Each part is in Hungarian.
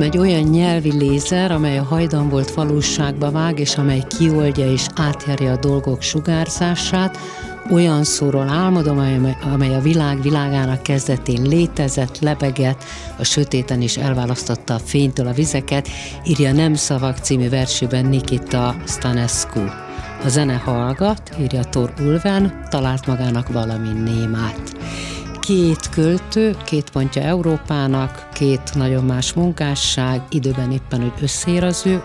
Egy olyan nyelvi lézer, amely a hajdan volt valóságba vág, és amely kioldja és átjárja a dolgok sugárzását. Olyan szóról álmodom, amely a világ világának kezdetén létezett, lebegett, a sötéten is elválasztotta a fénytől a vizeket, írja Nem szavak című versében Nichita Stănescu. A zene hallgat, írja Tor Ulven, talált magának valami némát. Két költő, két pontja Európának, két nagyon más munkásság, időben éppen, hogy összeér az ő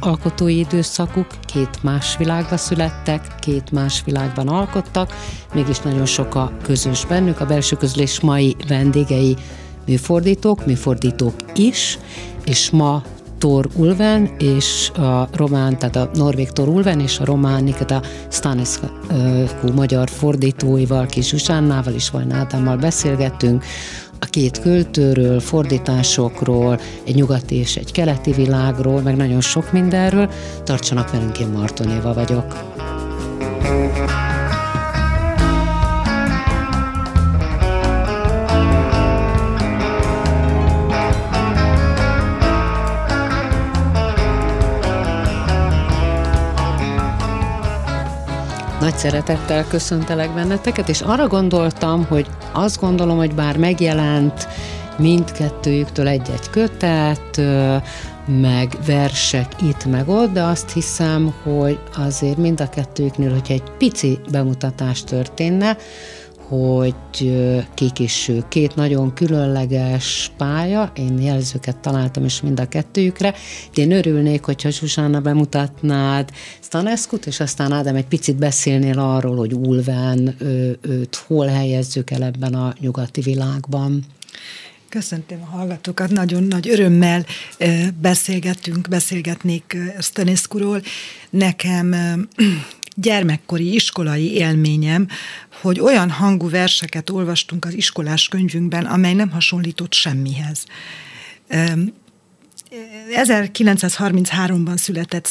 alkotói időszakuk, két más világba születtek, két más világban alkottak, mégis nagyon sok a közös bennük. A Belső közlés mai vendégei műfordítók, műfordítók is, és ma Tor Ulven és a román, tehát a norvég Tor Ulven és a román Nichita Stănescu magyar fordítóival, Kiss Zsuzsannával és Vajna Ádámmal beszélgettünk a két költőről, fordításokról, egy nyugati és egy keleti világról, meg nagyon sok mindenről. Tartsanak velünk, én Marton Éva vagyok. Nagy szeretettel köszöntelek benneteket, és arra gondoltam, hogy azt gondolom, hogy bár megjelent mindkettőjüktől egy-egy kötet, meg versek itt, meg ott, de azt hiszem, hogy azért mind a kettőjüknél, hogyha egy pici bemutatás történne, hogy kik is ők. Két nagyon különleges pálya, én jelzőket találtam is mind a kettőjükre. Én örülnék, hogyha Zsuzsanna bemutatnád Stănescut, és aztán Ádám egy picit beszélnél arról, hogy Ulven, őt hol helyezzük el ebben a nyugati világban. Köszöntöm a hallgatókat, nagyon nagy örömmel beszélgetnék Stănescuról. Nekem gyermekkori iskolai élményem, hogy olyan hangú verseket olvastunk az iskolás könyvünkben, amely nem hasonlított semmihez. 1933-ban született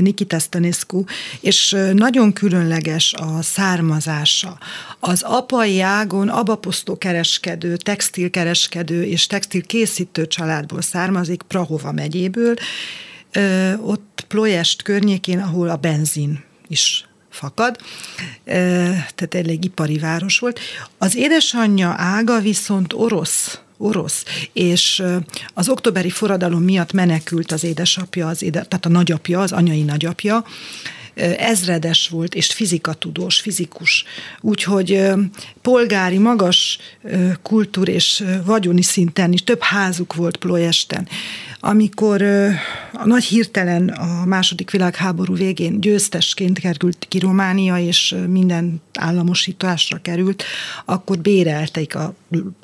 Nichita Stănescu, és nagyon különleges a származása. Az apai ágon abaposztó kereskedő, textilkereskedő és textilkészítő családból származik, Prahova megyéből, ott Ploiești környékén, ahol a benzin is fakad, tehát elég ipari város volt. Az édesanyja ága viszont orosz, és az októberi forradalom miatt menekült az édesapja, tehát a nagyapja, az anyai nagyapja, ezredes volt, és fizikatudós, fizikus. Úgyhogy polgári, magas kultúr és vagyoni szinten is több házuk volt Ploieșten. Amikor a nagy hirtelen a második világháború végén győztesként került ki Románia, és minden államosításra került, akkor bérelték a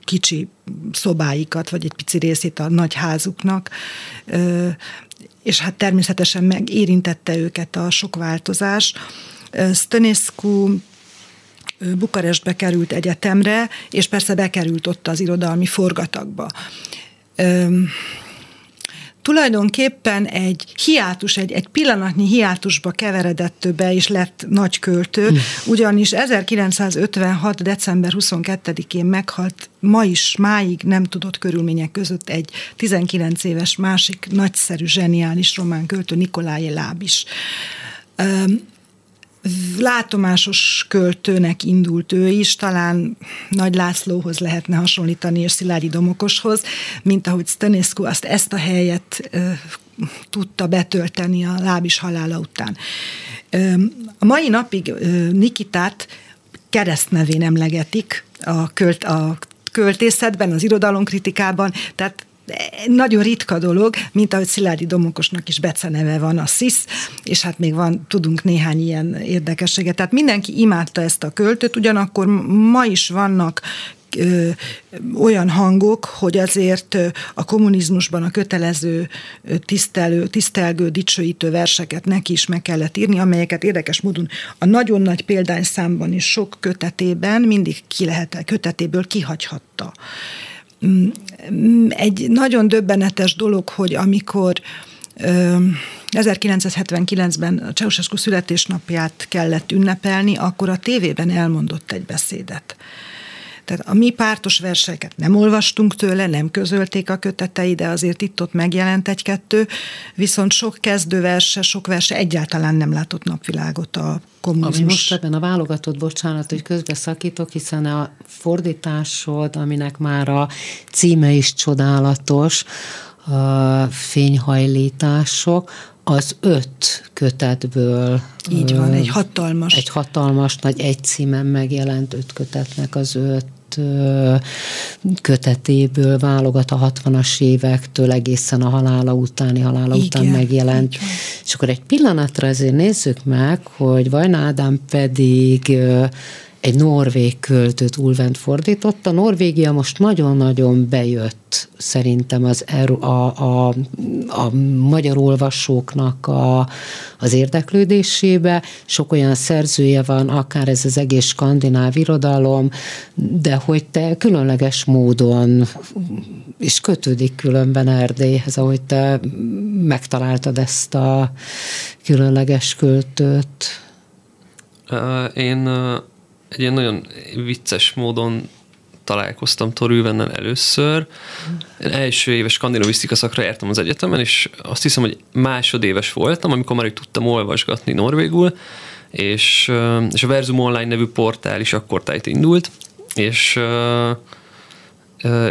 kicsi szobáikat, vagy egy pici részét a nagy házuknak, és hát természetesen megérintette őket a sok változás. Stănescu Bukarestbe került egyetemre, és persze bekerült ott az irodalmi forgatagba. Tulajdonképpen egy hiátus, egy pillanatnyi hiátusba keveredett be, és lett nagy költő, ugyanis 1956. december 22-én meghalt, máig nem tudott körülmények között egy 19 éves másik nagyszerű, zseniális román költő, Nicolae Labiș. Látomásos költőnek indult ő is, talán Nagy Lászlóhoz lehetne hasonlítani, és Szilágyi Domokoshoz, mint ahogy Stănescu ezt a helyet tudta betölteni a Labiș halála után. A mai napig Nichitát keresztnevén emlegetik a költészetben, az irodalomkritikában, tehát nagyon ritka dolog, mint ahogy Szilágyi Domokosnak is beceneve van, a Szisz, és hát még tudunk néhány ilyen érdekességet. Tehát mindenki imádta ezt a költőt, ugyanakkor ma is vannak olyan hangok, hogy azért a kommunizmusban a kötelező tisztelgő, dicsőítő verseket neki is meg kellett írni, amelyeket érdekes módon a nagyon nagy példányszámban is sok kötetében mindig kötetéből kihagyhatta. Egy nagyon döbbenetes dolog, hogy amikor 1979-ben a Ceaușescu születésnapját kellett ünnepelni, akkor a tévében elmondott egy beszédet. Tehát a mi pártos verseket nem olvastunk tőle, nem közölték a kötetei, de azért itt-ott megjelent egy-kettő, viszont sok kezdőverse, sok verse egyáltalán nem látott napvilágot a kommunizmus. Ami most ebben a válogatott, bocsánat, hogy közbeszakítok, hiszen a fordításod, aminek már a címe is csodálatos, a fényhajlítások, az 5 kötetből. Így van, egy hatalmas, nagy egycímen megjelent 5 kötetnek az 5 kötetéből válogat a 60-as évektől egészen a halála után megjelent. Igen. És akkor egy pillanatra azért nézzük meg, hogy Vajna Ádám pedig egy norvég költőt, Ulvent fordította. Norvégia most nagyon-nagyon bejött szerintem a magyar olvasóknak az érdeklődésébe. Sok olyan szerzője van, akár ez az egész skandináv irodalom, de hogy te különleges módon, és kötődik különben Erdélyhez, ahogy te megtaláltad ezt a különleges költőt. Egy ilyen nagyon vicces módon találkoztam Tor Ulvennel először. Én első éves skandinavisztika szakra jártam az egyetemen, és azt hiszem, hogy másodéves voltam, amikor már így tudtam olvasgatni norvégul, és a Verzum Online nevű portál is akkortájt indult,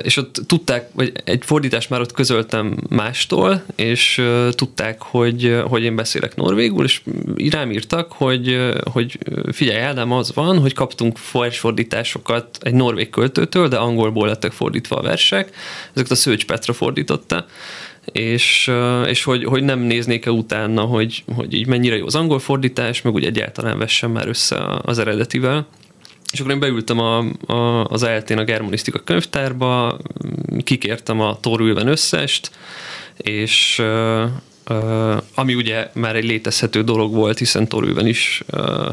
és ott tudták, vagy egy fordítást már ott közöltem mástól, és tudták, hogy én beszélek norvégul, és rám írtak, hogy figyelj Ádám, az van, hogy kaptunk fordításokat egy norvég költőtől, de angolból lettek fordítva a versek, ezeket a Szőcs Petra fordította, és hogy nem néznék-e utána, hogy így mennyire jó az angol fordítás, meg úgy egyáltalán vessem már össze az eredetivel. És akkor én beültem az ELT-n a germanisztika könyvtárba, kikértem a Tor Ulven összest, és ami ugye már egy létezhető dolog volt, hiszen Tor Ulven is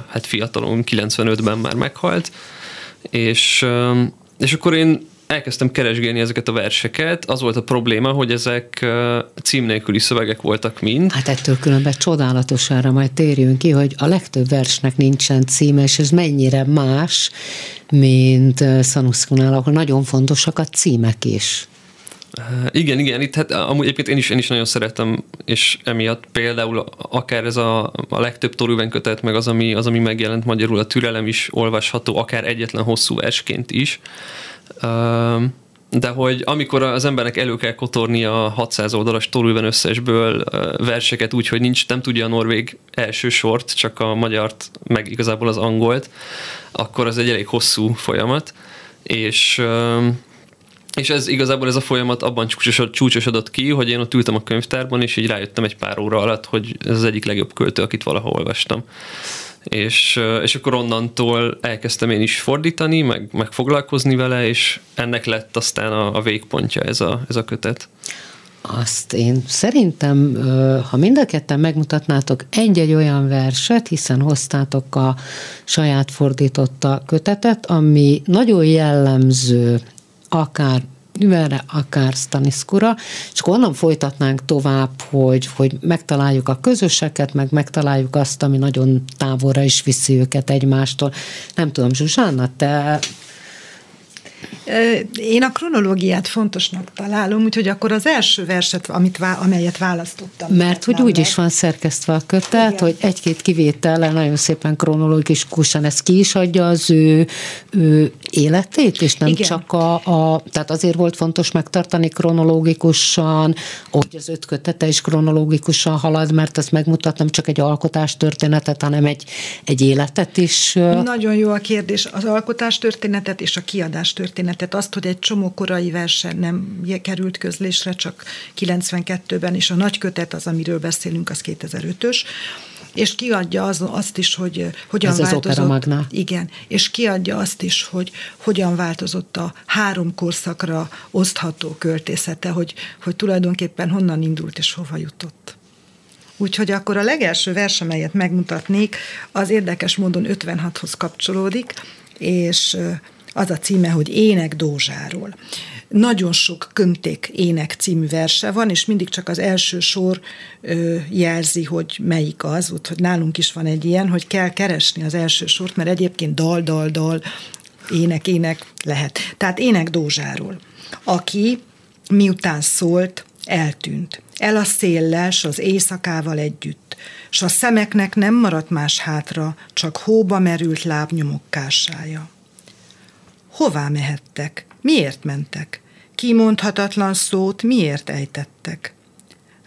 hát fiatalon, 95-ben már meghalt, és akkor én elkezdtem keresgélni ezeket a verseket. Az volt a probléma, hogy ezek cím nélküli szövegek voltak mind. Hát ettől különben csodálatos, erre majd térjünk ki, hogy a legtöbb versnek nincsen címe, és ez mennyire más, mint Szanuszkunál, ahol nagyon fontosak a címek is. Igen, itt hát amúgy egyébként én is nagyon szeretem, és emiatt például akár ez a legtöbb Tor Ulven kötet, meg az, ami megjelent magyarul, a Türelem is olvasható, akár egyetlen hosszú versként is. De hogy amikor az embernek elő kell kotorni a 600 oldalas Tor Ulven összesből verseket úgy, hogy nem tudja a norvég első sort, csak a magyart, meg igazából az angolt, akkor az egy elég hosszú folyamat, és ez igazából ez a folyamat abban csúcsosodott ki, hogy én ott ültem a könyvtárban, és így rájöttem egy pár óra alatt, hogy ez az egyik legjobb költő, akit valaha olvastam. És akkor onnantól elkezdtem én is fordítani, meg foglalkozni vele, és ennek lett aztán a végpontja ez a kötet. Azt én szerintem, ha mind a ketten megmutatnátok egy-egy olyan verset, hiszen hoztátok a saját fordította kötetet, ami nagyon jellemző akár Ulvenre, akár Stănescura, és akkor onnan folytatnánk tovább, hogy megtaláljuk a közöseket, meg megtaláljuk azt, ami nagyon távolra is viszi őket egymástól. Nem tudom, Zsuzsanna, te... Én a kronológiát fontosnak találom, úgyhogy akkor az első verset, amelyet választottam. Mert hogy úgy is van szerkesztve a kötet, igen, hogy egy-két kivétellel nagyon szépen kronológikusan ez ki is adja az ő életét, és nem, igen, csak tehát azért volt fontos megtartani kronológikusan, hogy az 5 kötete is kronológikusan halad, mert ezt megmutat nem csak egy alkotástörténetet, hanem egy életet is. Nagyon jó a kérdés, az alkotástörténetet és a kiadástörténetet. Azt, hogy egy csomó korai versen nem került közlésre, csak 92-ben, és a nagy kötet, az, amiről beszélünk, az 2005-ös, és kiadja azt is, hogy hogyan ez változott. Ez az opera magna. Igen, és kiadja azt is, hogy hogyan változott a három korszakra osztható költészete, hogy tulajdonképpen honnan indult és hova jutott. Úgyhogy akkor a legelső vers, amelyet megmutatnék, az érdekes módon 56-hoz kapcsolódik, és az a címe, hogy Ének Dózsáról. Nagyon sok Könték ének című verse van, és mindig csak az első sor jelzi, hogy melyik az, úgyhogy nálunk is van egy ilyen, hogy kell keresni az első sort, mert egyébként dal, ének lehet. Tehát Ének Dózsáról, aki miután szólt, eltűnt. El a széllel, s az éjszakával együtt, s a szemeknek nem maradt más hátra, csak hóba merült lábnyomok kássája. Hová mehettek? Miért mentek? Kimondhatatlan szót miért ejtettek?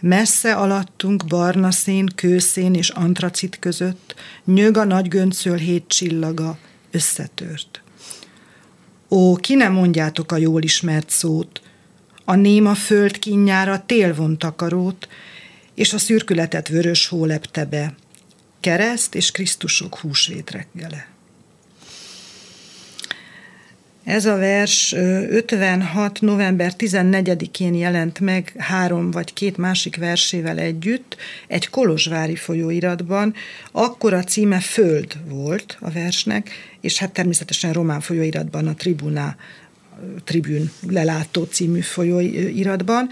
Messze alattunk barnaszén, kőszén és antracit között nyög a nagy göncöl hét csillaga, összetört. Ó, ki ne mondjátok a jól ismert szót, a néma föld kínjára tél von takarót, és a szürkületet vörös hó lepte be. Kereszt és Krisztusok húsvét reggele. Ez a vers 56. november 14-én jelent meg három vagy két másik versével együtt egy kolozsvári folyóiratban. Akkor a címe Föld volt a versnek, és hát természetesen román folyóiratban a Tribün lelátó című folyóiratban,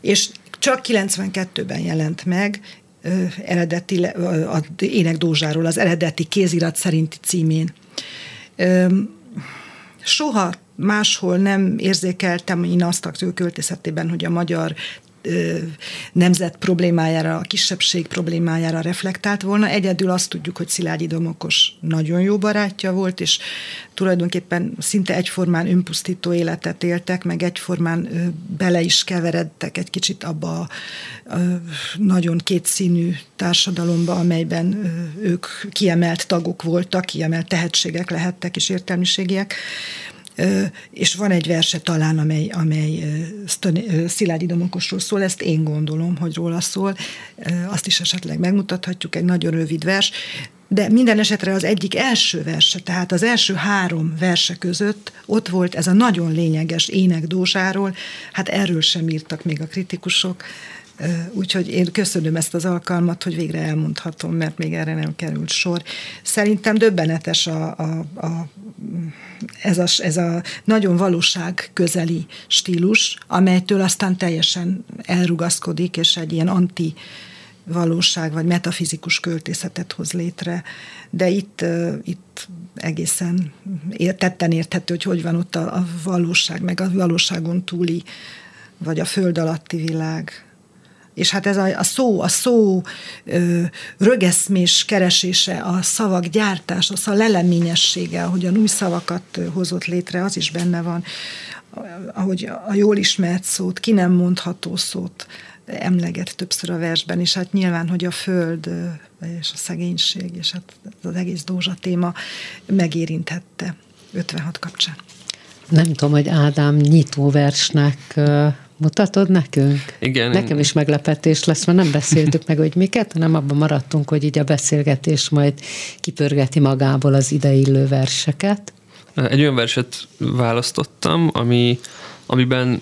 és csak 92-ben jelent meg eredeti, az Ének Dózsáról az eredeti kézirat szerinti címén. Soha máshol nem érzékeltem én azt a költészetében, hogy a magyar nemzet problémájára, a kisebbség problémájára reflektált volna. Egyedül azt tudjuk, hogy Szilágyi Domokos nagyon jó barátja volt, és tulajdonképpen szinte egyformán önpusztító életet éltek, meg egyformán bele is keveredtek egy kicsit abba a nagyon kétszínű társadalomba, amelyben ők kiemelt tagok voltak, kiemelt tehetségek lehettek és értelmiségiek. És van egy verse talán, amely Szilágyi Domokosról szól, ezt én gondolom, hogy róla szól, azt is esetleg megmutathatjuk, egy nagyon rövid vers, de minden esetre az egyik első verse, tehát az első három verse között ott volt ez a nagyon lényeges Ének Dózsáról, hát erről sem írtak még a kritikusok, úgyhogy én köszönöm ezt az alkalmat, hogy végre elmondhatom, mert még erre nem került sor. Szerintem döbbenetes ez a nagyon valóságközeli stílus, amelytől aztán teljesen elrugaszkodik, és egy ilyen antivalóság vagy metafizikus költészetet hoz létre. De itt egészen tetten érthető, hogy van ott a valóság, meg a valóságon túli, vagy a föld alatti világ. És hát ez a szó rögeszmés keresése, a szavak gyártása, a leleményessége, ahogyan új szavakat hozott létre, az is benne van, ahogy a jól ismert szót, ki nem mondható szót emleget többször a versben, és hát nyilván, hogy a föld és a szegénység, és hát az egész Dózsa téma megérinthette 56 kapcsán. Nem tudom, hogy Ádám nyitóversnek mutatod nekünk? Igen. Nekem is meglepetés lesz, mert nem beszéltük meg, hogy miket, hanem abban maradtunk, hogy így a beszélgetés majd kipörgeti magából az ideillő verseket. Egy olyan verset választottam, amiben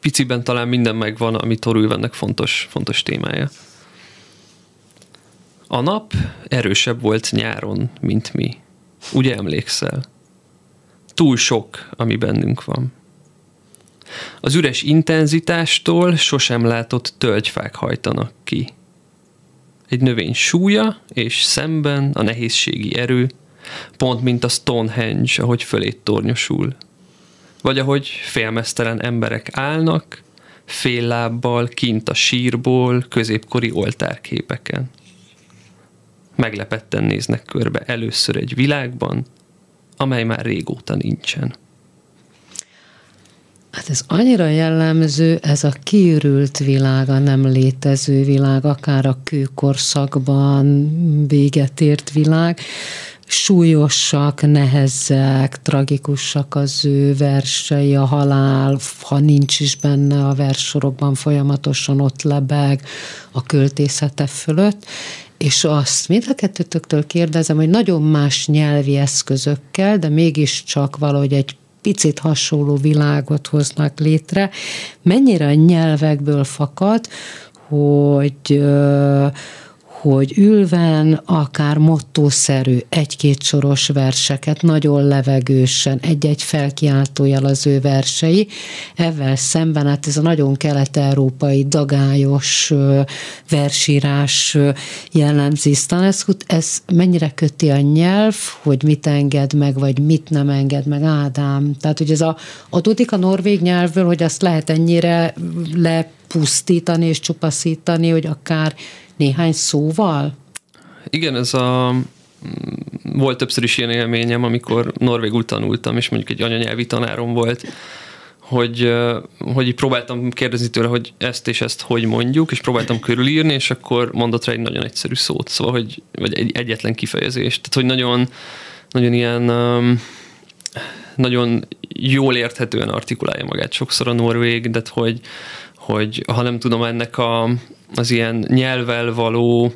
piciben talán minden megvan, ami Tor Ulvennek fontos témája. A nap erősebb volt nyáron, mint mi. Ugye emlékszel? Túl sok, ami bennünk van. Az üres intenzitástól sosem látott tölgyfák hajtanak ki. Egy növény súlya, és szemben a nehézségi erő, pont mint a Stonehenge, ahogy fölét tornyosul. Vagy ahogy félmeztelen emberek állnak, fél lábbal, kint a sírból, középkori oltárképeken. Meglepetten néznek körbe először egy világban, amely már régóta nincsen. Hát ez annyira jellemző, ez a kiürült világ, a nem létező világ, akár a kőkorszakban véget ért világ, súlyosak, nehezek, tragikusak az ő versei, a halál, ha nincs is benne a verssorokban, folyamatosan ott lebeg a költészete fölött, és azt mind a kettőtöktől kérdezem, hogy nagyon más nyelvi eszközökkel, de mégiscsak valahogy egy picit hasonló világot hoznak létre. Mennyire a nyelvekből fakad, hogy Ülven akár mottószerű egy-két soros verseket, nagyon levegősen, egy-egy felkiáltójel az ő versei. Ezzel szemben hát ez a nagyon kelet-európai dagályos versírás jellemzi Stănescut. Ez mennyire köti a nyelv, hogy mit enged meg, vagy mit nem enged meg Ádám? Tehát, hogy ez adódik a norvég nyelvből, hogy azt lehet ennyire lepusztítani és csupaszítani, hogy akár néhány szóval? Igen, volt többször is ilyen élményem, amikor norvégul tanultam, és mondjuk egy anyanyelvi tanárom volt, hogy így próbáltam kérdezni tőle, hogy ezt és ezt hogy mondjuk, és próbáltam körülírni, és akkor mondott rá egy nagyon egyszerű szót, szóval, vagy egy egyetlen kifejezést. Tehát, hogy nagyon, nagyon ilyen, nagyon jól érthetően artikulálja magát sokszor a norvég, de hogy ha nem tudom ennek az ilyen nyelvvel való,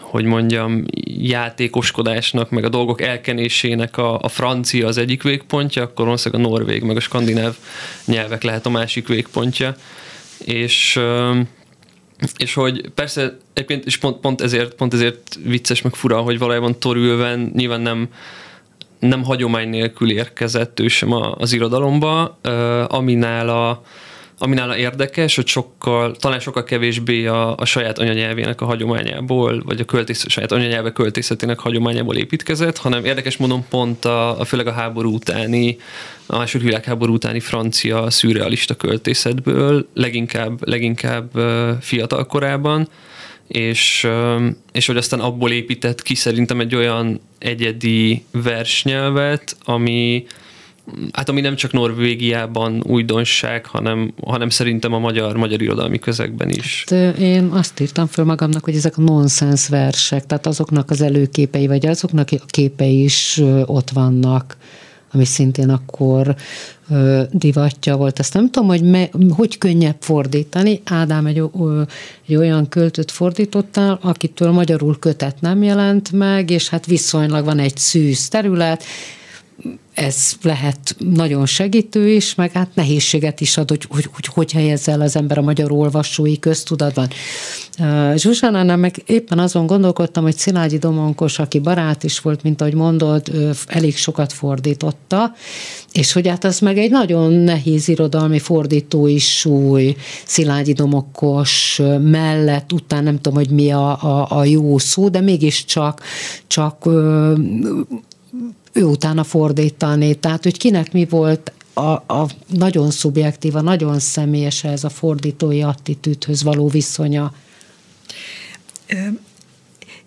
hogy mondjam, játékoskodásnak, meg a dolgok elkenésének a francia az egyik végpontja, akkor valószínűleg a norvég, meg a skandináv nyelvek lehet a másik végpontja. És hogy persze, és pont ezért vicces, meg fura, hogy valójában Tor Ulven nyilván nem hagyomány nélkül érkezett ő sem az irodalomba, ami nála érdekes, hogy talán sokkal kevésbé a saját anyanyelvének a hagyományából, vagy a saját anyanyelve költészetének hagyományából építkezett, hanem érdekes módon pont főleg a háború utáni, a második világháború utáni francia szürrealista költészetből, leginkább fiatal korában, és hogy aztán abból épített ki szerintem egy olyan egyedi versnyelvet, ami nem csak Norvégiában újdonság, hanem szerintem a magyar irodalmi közegben is. Hát én azt írtam föl magamnak, hogy ezek a nonsens versek, tehát azoknak az előképei, vagy azoknak a képei is ott vannak, ami szintén akkor divatja volt. Ezt nem tudom, hogy könnyebb fordítani. Ádám egy olyan költőt fordítottál, akitől magyarul kötet nem jelent meg, és hát viszonylag van egy szűz terület, ez lehet nagyon segítő is, meg hát nehézséget is ad, hogy helyezze el az ember a magyar olvasói köztudatban. Zsuzsannánál meg éppen azon gondolkodtam, hogy Szilágyi Domokos, aki barát is volt, mint ahogy mondod, elég sokat fordította, és hogy hát az meg egy nagyon nehéz irodalmi fordítói súly, Szilágyi Domokos mellett, után nem tudom, hogy mi a jó szó, de mégiscsak ő utána fordítani, tehát hogy kinek mi volt a nagyon szubjektív, a nagyon személyes ez a fordítói attitűdhöz való viszonya?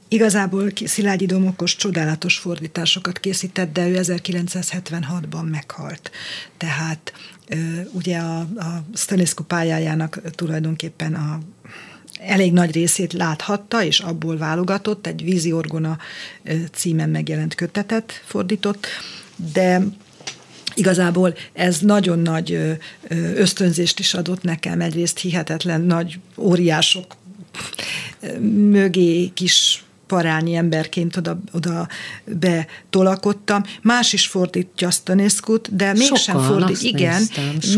Igazából Szilágyi Domokos csodálatos fordításokat készített, de ő 1976-ban meghalt. Tehát ugye a Stănescu pályájának tulajdonképpen elég nagy részét láthatta, és abból válogatott, egy Vízi Orgona címen megjelent kötetet fordított, de igazából ez nagyon nagy ösztönzést is adott nekem, egyrészt hihetetlen nagy óriások mögé kis parányi emberként oda betolakodtam. Más is fordítja Stănescut, de mégsem fordít. Igen,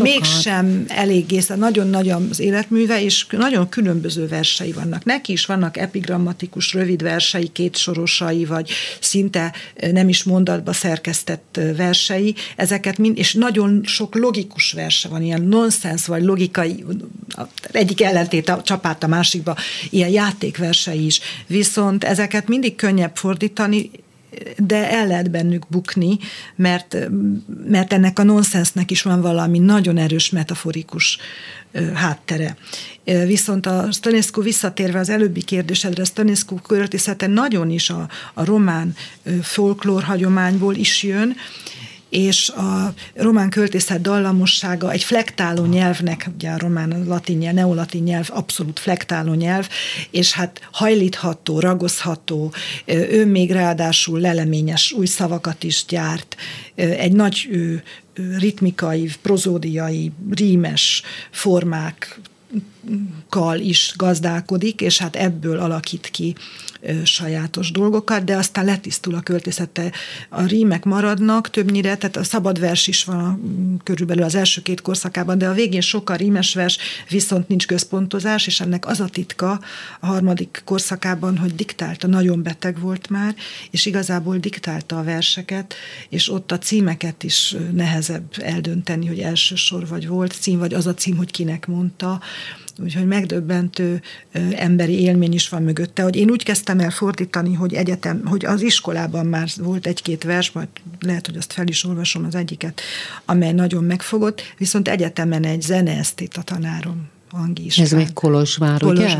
mégsem eléggé. Nagyon nagy az életműve, és nagyon különböző versei vannak. Neki is vannak epigrammatikus rövid versei, kétsorosai, vagy szinte nem is mondatba szerkesztett versei. Ezeket mind, és nagyon sok logikus verse van, ilyen nonsens, vagy logikai, egyik ellentét a csapát a másikba, ilyen játékversei is. Viszont ezeket mindig könnyebb fordítani, de el lehet bennük bukni, mert ennek a nonsensnek is van valami nagyon erős metaforikus háttere. Viszont a Stănescu, visszatérve az előbbi kérdésedre, Stănescu költészete nagyon is a román folklór hagyományból is jön, és a román költészet dallamossága egy flektáló nyelvnek, ugye a román latin nyelv, neolatin nyelv abszolút flektáló nyelv, és hát hajlítható, ragozható, ő még ráadásul leleményes új szavakat is gyárt, egy nagy ritmikai, prozódiai, rímes formákkal is gazdálkodik, és hát ebből alakít ki sajátos dolgokat, de aztán letisztul a költészete. A rímek maradnak többnyire, tehát a szabad vers is van körülbelül az első két korszakában, de a végén sok a rímes vers, viszont nincs központozás, és ennek az a titka a harmadik korszakában, hogy diktálta, nagyon beteg volt már, és igazából diktálta a verseket, és ott a címeket is nehezebb eldönteni, hogy elsősor vagy volt cím, vagy az a cím, hogy kinek mondta, úgyhogy megdöbbentő emberi élmény is van mögötte, hogy én úgy kezdtem el fordítani, hogy hogy az iskolában már volt egy-két vers, majd lehet, hogy azt fel is olvasom az egyiket, amely nagyon megfogott, viszont egyetemen egy zeneesztéta tanárom, Angi István. Ez még Kolozsváron, tehát,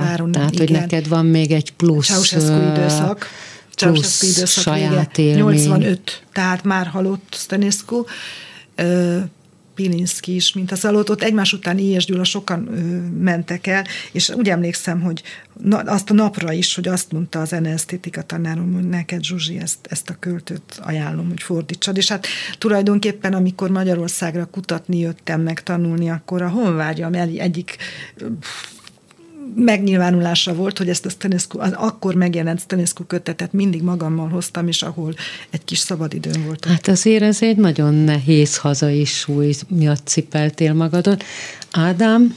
igen. Hogy neked van még egy plusz... Ceaușescu időszak. Ceaușescu időszak saját vége, élmény. 85, tehát már halott Stănescu, Pilinszki is, mint a Szalót, ott egymás után I. és Gyula sokan mentek el, és úgy emlékszem, hogy azt a napra is, hogy azt mondta a zeneesztétika tanárom, hogy neked, Zsuzsi, ezt a költőt ajánlom, hogy fordítsad. És hát tulajdonképpen, amikor Magyarországra kutatni jöttem, meg tanulni, akkor a honvágyam egyik megnyilvánulása volt, hogy ezt a Stănescu, az akkor megjelent Stănescu kötetet mindig magammal hoztam, és ahol egy kis szabadidőm volt. Hát azért ez egy nagyon nehéz hazai súly miatt cipeltél magadon. Ádám,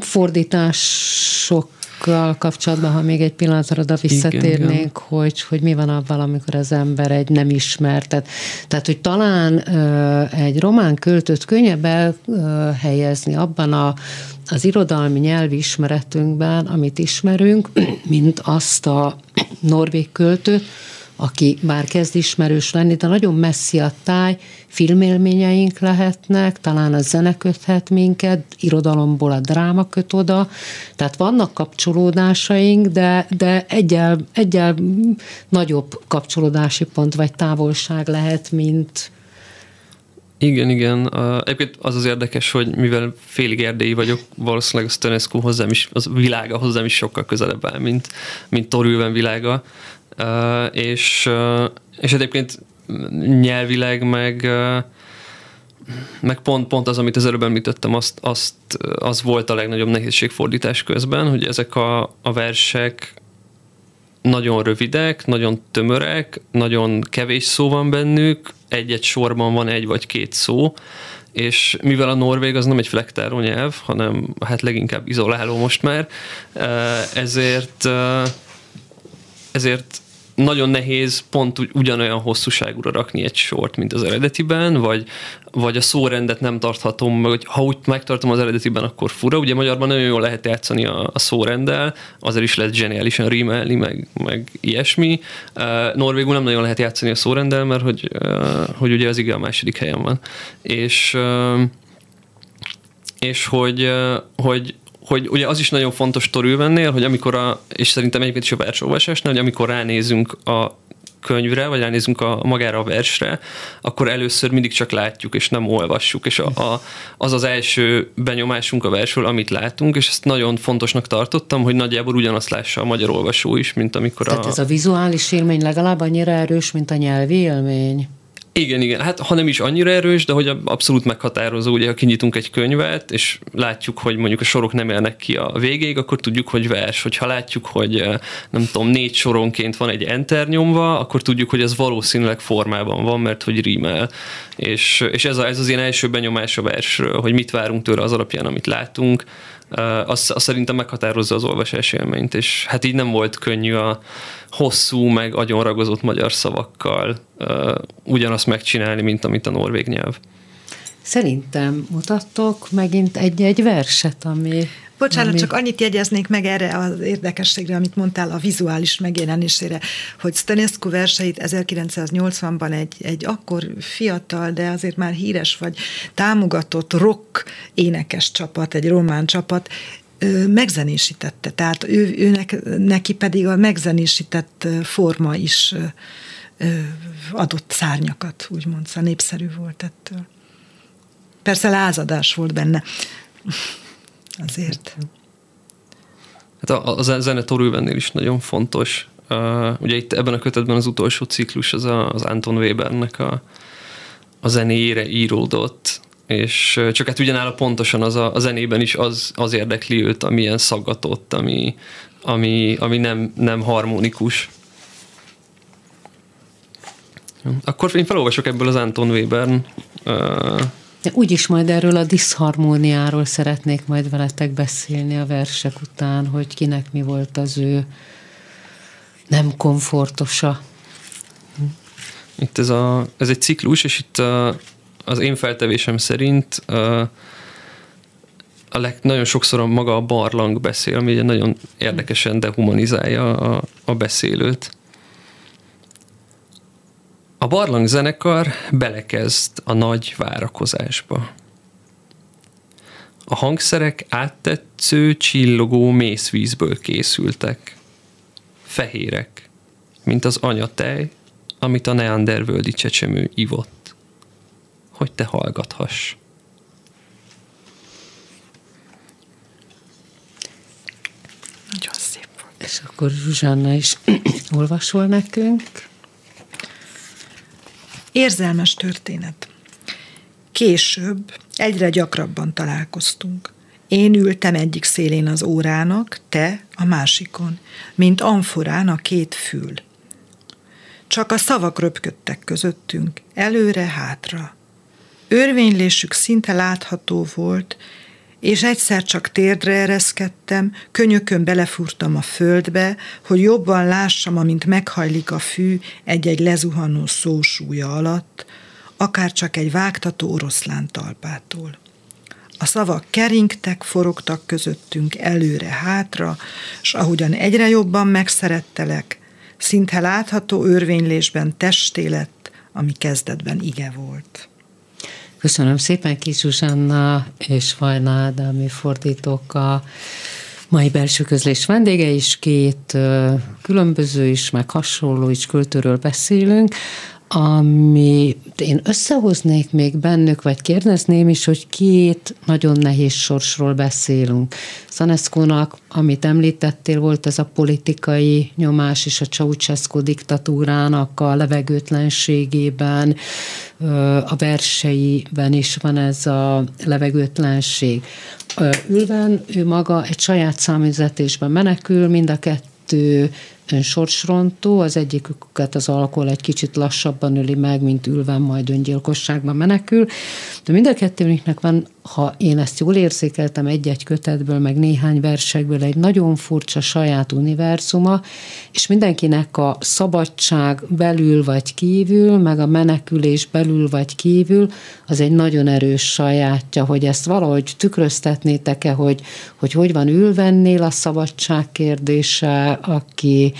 fordításokkal kapcsolatban, ha még egy pillanatra oda visszatérnénk, igen. Hogy mi van abban, amikor az ember egy nem ismertet. Tehát, hogy talán egy román költőt könnyebb elhelyezni abban az irodalmi nyelvi ismeretünkben, amit ismerünk, mint azt a norvég költőt, aki bár kezd ismerős lenni, de nagyon messzi a táj, filmélményeink lehetnek, talán a zene köthet minket, irodalomból a dráma köt oda, tehát vannak kapcsolódásaink, de egyel nagyobb kapcsolódási pont vagy távolság lehet, mint... Igen. Egyébként az érdekes, hogy mivel félig erdélyi vagyok, valószínűleg a Stănescu hozzám is, az világa hozzám is sokkal közelebb áll, mint Tor Ulven világa. És egyébként nyelvileg meg pont az, amit az előbb említettem, az volt a legnagyobb nehézség fordítás közben, hogy ezek a versek nagyon rövidek, nagyon tömörek, nagyon kevés szó van bennük, egy-egy sorban van egy vagy két szó, és mivel a norvég az nem egy flektáló nyelv, hanem hát leginkább izoláló most már, ezért nagyon nehéz pont ugyanolyan hosszúságúra rakni egy sort, mint az eredetiben, vagy a szórendet nem tarthatom, vagy ha úgy megtartom az eredetiben, akkor fura. Ugye magyarban nagyon jól lehet játszani a szórenddel, azért is lehet zseniálisan rímelni, meg ilyesmi. Norvégul nem nagyon lehet játszani a szórenddel, mert hogy ugye az ige a második helyen van. És hogy ugye az is nagyon fontos Tor Ulvennél, hogy amikor és szerintem egyébként is a versolvasásnál, hogy amikor ránézünk a könyvre, vagy ránézünk magára a versre, akkor először mindig csak látjuk, és nem olvassuk, és az az első benyomásunk a versről, amit látunk, és ezt nagyon fontosnak tartottam, hogy nagyjából ugyanazt lássa a magyar olvasó is, mint amikor Tehát ez a vizuális élmény legalább annyira erős, mint a nyelvi élmény. Igen. Hát ha nem is annyira erős, de hogy abszolút meghatározó, ugye, ha kinyitunk egy könyvet, és látjuk, hogy mondjuk a sorok nem élnek ki a végéig, akkor tudjuk, hogy vers. Hogyha látjuk, hogy nem tudom, 4 soronként van egy enter nyomva, akkor tudjuk, hogy ez valószínűleg formában van, mert hogy rímel. És ez az én első benyomás a versről, hogy mit várunk tőle az alapján, amit látunk, az szerintem meghatározza az olvasás élményt, és hát így nem volt könnyű a hosszú, meg agyonragozott magyar szavakkal ugyanazt megcsinálni, mint amit a norvég nyelv. Szerintem mutattok megint egy verset, ami... Bocsánat, csak annyit jegyeznék meg erre az érdekességre, amit mondtál a vizuális megjelenésére, hogy Stănescu verseit 1980-ban egy akkor fiatal, de azért már híres vagy támogatott rock énekes csapat, egy román csapat, megzenésítette. Tehát neki pedig a megzenésített forma is adott szárnyakat, úgymond, szóval népszerű volt ettől. Persze lázadás volt benne. Azért. Hát a zene Tor Ulvennél is nagyon fontos. Ugye itt ebben a kötetben az utolsó ciklus az Anton Webernnek a zenéjére íródott, és csak hát ugyanáll pontosan a zenében is az érdekli őt, ami ilyen szaggatott, ami nem harmonikus. Akkor én felolvasok ebből az Anton Webern. Úgyis majd erről a diszharmóniáról szeretnék majd veletek beszélni a versek után, hogy kinek mi volt az ő nem komfortosa. Itt ez egy ciklus, és itt az én feltevésem szerint nagyon sokszor maga a barlang beszél, ami nagyon érdekesen dehumanizálja a beszélőt. A barlang zenekar belekezd a nagy várakozásba. A hangszerek áttetsző, csillogó mészvízből készültek. Fehérek, mint az anyatej, amit a neandervöldi csecsemő ivott. Hogy te hallgathass. Nagyon szép volt. És akkor Zsuzsanna is olvasol nekünk. Érzelmes történet. Később egyre gyakrabban találkoztunk. Én ültem egyik szélén az órának, te a másikon, mint amforán a két fül. Csak a szavak röpködtek közöttünk, előre-hátra. Örvénylésük szinte látható volt, és egyszer csak térdre ereszkedtem, könyökön belefúrtam a földbe, hogy jobban lássam, amint meghajlik a fű egy-egy lezuhanó szó súlya alatt, akár csak egy vágtató oroszlán talpától. A szavak keringtek, forogtak közöttünk előre-hátra, s ahogyan egyre jobban megszerettelek, szinte látható örvénylésben testé lett, ami kezdetben ige volt. Köszönöm szépen Kiss Zsuzsanna és Vajna Ádámi fordítók a mai belső közlés vendége is, két különböző is, meg hasonló is költőről beszélünk, amit én összehoznék még bennük, vagy kérdezném is, hogy két nagyon nehéz sorsról beszélünk. Stănescunak, amit említettél, volt ez a politikai nyomás és a Ceaușescu diktatúrának a levegőtlenségében, a verseiben is van ez a levegőtlenség. Ulven, ő maga egy saját száműzetésben menekül, mind a kettő önsorsrontó, az egyiküket az alkohol egy kicsit lassabban öli meg, mint Ulven, majd öngyilkosságban menekül, de mind a kettőnknek van, ha én ezt jól érzékeltem, egy-egy kötetből, meg néhány versekből egy nagyon furcsa saját univerzuma, és mindenkinek a szabadság belül vagy kívül, meg a menekülés belül vagy kívül, az egy nagyon erős sajátja, hogy ezt valahogy tükröztetnétek-e, hogy van Ulvennél a szabadság kérdése, aki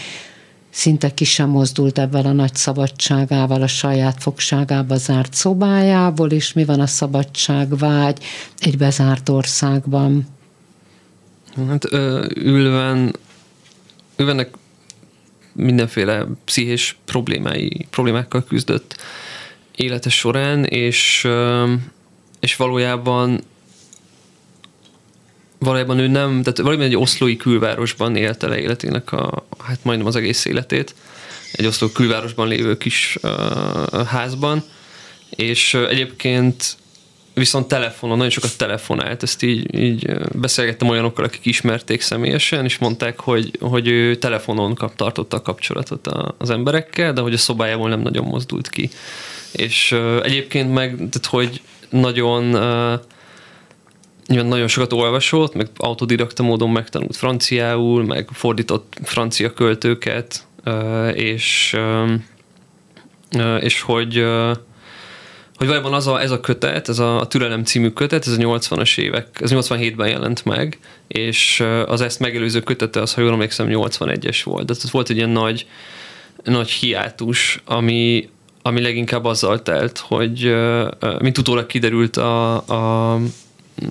szinte ki sem mozdult ebből a nagy szabadságával, a saját fogságába zárt szobájából, és mi van a szabadságvágy egy bezárt országban? Hát Ulvennek mindenféle pszichés problémákkal küzdött élete során, és valójában ő nem, tehát valójában egy oszlói külvárosban élte le életének hát majdnem az egész életét, egy oszló külvárosban lévő kis házban, és egyébként viszont telefonon, nagyon sokat telefonált, ezt így beszélgettem olyanokkal, akik ismerték személyesen, és mondták, hogy ő telefonon tartotta a kapcsolatot az emberekkel, de hogy a szobájából nem nagyon mozdult ki. És egyébként meg, tehát hogy nagyon sokat olvasott, meg autodidakta módon megtanult franciául, meg fordított francia költőket, és hogy valójában ez a kötet, ez a Türelem című kötet, ez a 80-as évek, ez 87-ben jelent meg, és az ezt megelőző kötete, az, ha jól emlékszem, 81-es volt. Tehát volt egy ilyen nagy hiátus, ami leginkább azzal telt, hogy mint utólag kiderült a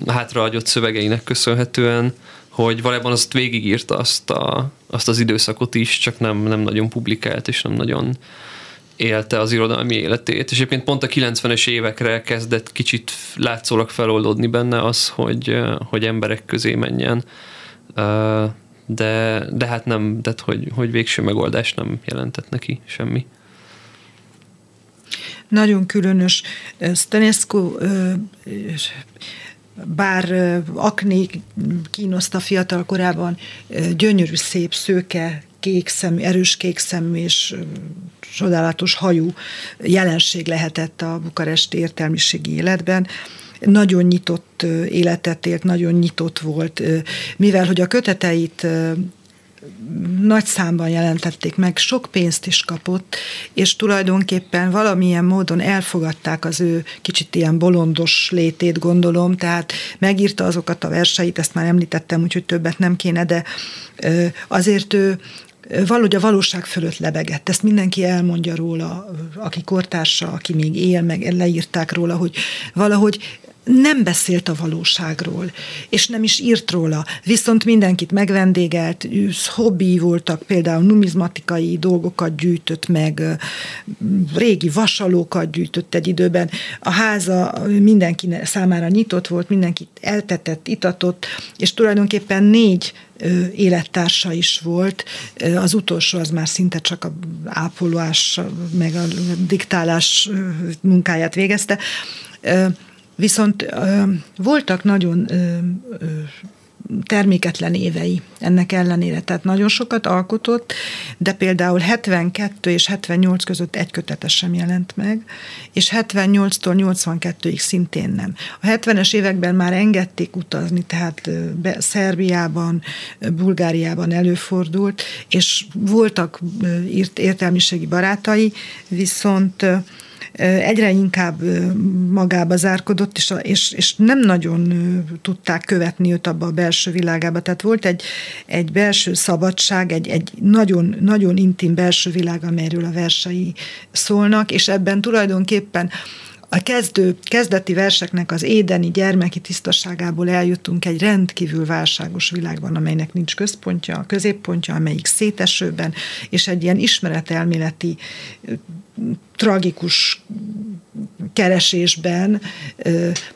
hátrahagyott szövegeinek köszönhetően, hogy valójában azt végigírta azt az időszakot is, csak nem nagyon publikált, és nem nagyon élte az irodalmi életét, és egyébként pont a 90-es évekre kezdett kicsit látszólag feloldódni benne az, hogy emberek közé menjen, de hát nem, tehát hogy végső megoldás nem jelentett neki semmi. Nagyon különös. Stănescu, bár akné kínoszta fiatal korában, gyönyörű, szép, szőke, erős kékszemű és csodálatos hajú jelenség lehetett a bukaresti értelmiségi életben. Nagyon nyitott életet élt, nagyon nyitott volt. Mivel hogy a köteteit nagy számban jelentették meg, sok pénzt is kapott, és tulajdonképpen valamilyen módon elfogadták az ő kicsit ilyen bolondos létét, gondolom, tehát megírta azokat a verseit, ezt már említettem, úgyhogy többet nem kéne, de azért ő valahogy a valóság fölött lebegett. Ezt mindenki elmondja róla, aki kortársa, aki még él, meg leírták róla, hogy valahogy nem beszélt a valóságról, és nem is írt róla, viszont mindenkit megvendégelt, hobbijai voltak, például numizmatikai dolgokat gyűjtött meg, régi vasalókat gyűjtött egy időben, a háza mindenki számára nyitott volt, mindenkit eltetett, itatott, és tulajdonképpen 4 élettársa is volt. Az utolsó az már szinte csak az ápolás, meg a diktálás munkáját végezte. Viszont voltak nagyon terméketlen évei ennek ellenére, tehát nagyon sokat alkotott, de például 72 és 78 között egy kötete sem jelent meg, és 78-tól 82-ig szintén nem. A 70-es években már engedték utazni, tehát Szerbiában, Bulgáriában előfordult, és voltak értelmiségi barátai, viszont egyre inkább magába zárkodott, és nem nagyon tudták követni őt abba a belső világába. Tehát volt egy belső szabadság, egy nagyon, nagyon intim belső világ, amelyről a versei szólnak, és ebben tulajdonképpen a kezdeti verseknek az édeni gyermeki tisztaságából eljutunk egy rendkívül válságos világban, amelynek nincs központja, középpontja, amelyik szétesőben, és egy ilyen ismeretelméleti tragikus keresésben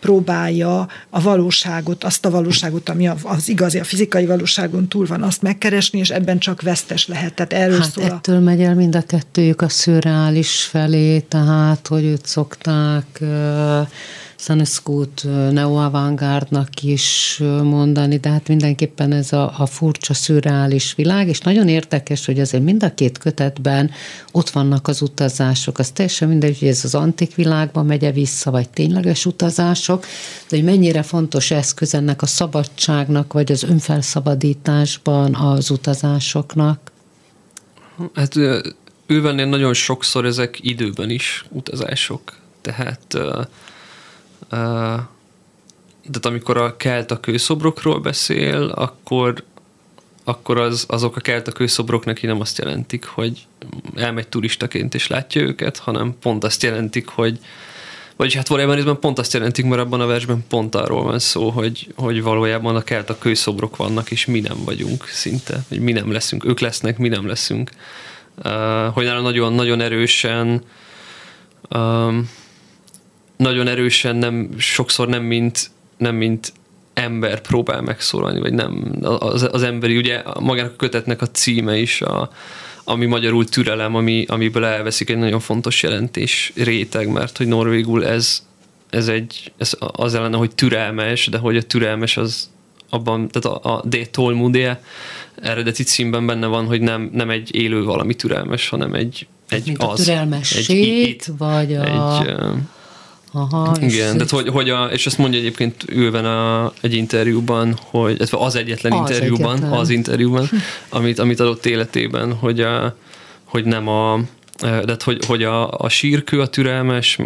próbálja a valóságot, azt a valóságot, ami az igazi, a fizikai valóságon túl van, azt megkeresni, és ebben csak vesztes lehet. Tehát erről hát szól ettől megy el mind a kettőjük a szürreális felé, tehát, hogy őt szokták Stănescut neo-avantgárdnak is mondani, de hát mindenképpen ez a furcsa, szürreális világ, és nagyon érdekes, hogy azért mind a két kötetben ott vannak az utazások, az teljesen mindegy, hogy ez az antik világba megy vissza, vagy tényleges utazások, de hogy mennyire fontos eszköz ennek a szabadságnak, vagy az önfelszabadításban az utazásoknak? Hát ővennél nagyon sokszor ezek időben is utazások, tehát de amikor a kelta kőszobrokról beszél, akkor azok a kelta kőszobrok neki nem azt jelentik, hogy elmegy turistaként és látja őket, hanem pont azt jelentik, hogy vagyis hát valójában részben pont azt jelentik, mert abban a versben pont arról van szó, hogy valójában a kelta kőszobrok vannak, és mi nem vagyunk szinte, hogy mi nem leszünk, ők lesznek, mi nem leszünk. Hogy nagyon-nagyon erősen nem mint ember próbál megszólalni, vagy nem. Az emberi, ugye magának a kötetnek a címe is, ami magyarul türelem, amiből elveszik egy nagyon fontos jelentés réteg, mert hogy norvégul ez az ellene, hogy türelmes, de hogy a türelmes az abban, tehát a De Tolmudé eredeti címben benne van, hogy nem egy élő valami türelmes, hanem mint a türelmesség, vagy Aha, igen, de és azt mondja egyébként Ulven egy interjúban, hogy az interjúban, amit adott életében, hogy a sírkő a türelmes,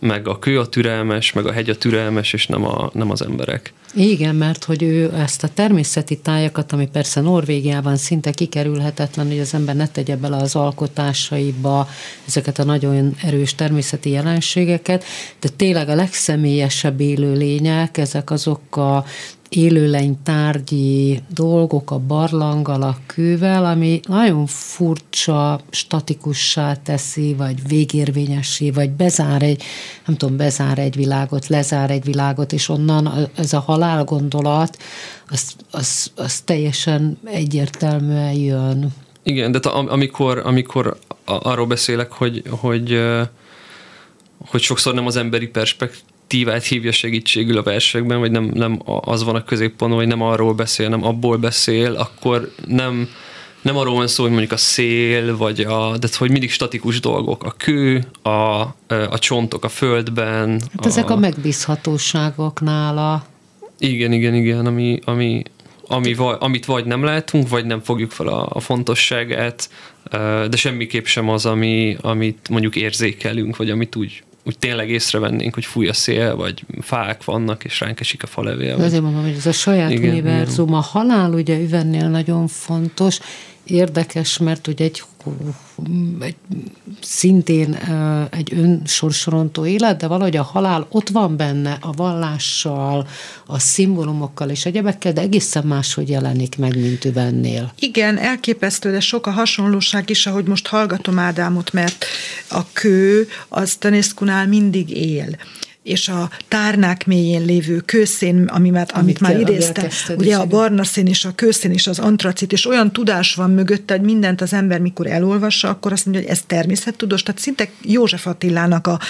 meg a kő a türelmes, meg a hegy a türelmes, és nem az emberek. Igen, mert hogy ő ezt a természeti tájakat, ami persze Norvégiában szinte kikerülhetetlen, hogy az ember ne tegye bele az alkotásaiba ezeket a nagyon erős természeti jelenségeket, de tényleg a legszemélyesebb élőlények, ezek azok a élőlény tárgyi dolgok, a barlanggal, a kővel, ami nagyon furcsa, statikussá teszi, vagy végérvényessé, vagy bezár egy, nem tudom, bezár egy világot, lezár egy világot, és onnan ez a halál gondolat, az teljesen egyértelműen jön. Igen, de amikor arról beszélek, hogy sokszor nem az emberi perspektívát hívja segítségül a versekben, vagy nem az van a középpontban, vagy nem arról beszél, nem abból beszél, akkor nem arról van szó, hogy mondjuk a szél, vagy de hogy mindig statikus dolgok. A kő, a csontok a földben. Hát ezek a megbízhatóságok nála. Igen, amit vagy nem látunk, vagy nem fogjuk fel a fontosságát, de semmiképp sem az, amit mondjuk érzékelünk, vagy amit úgy tényleg észrevennénk, hogy fúj a szél, vagy fák vannak, és ránk esik a falevél. Azért mondom, hogy ez a saját univerzum. Igen. A halál ugye Üvennél nagyon fontos, érdekes, mert ugye egy szintén egy önsorsontó élet, de valahogy a halál ott van benne a vallással, a szimbólumokkal és egyebekkel, de egészen máshogy jelenik meg, mint Üvennél. Igen, elképesztő, de sok a hasonlóság is, ahogy most hallgatom Ádámot, mert a kő az Stănescunál mindig él, és a tárnák mélyén lévő kőszén, amit már idézte, ugye a barna szén és a kőszén és az antracit, és olyan tudás van mögötte, hogy mindent az ember mikor elolvassa, akkor azt mondja, hogy ez természettudós, tehát szinte József Attilának a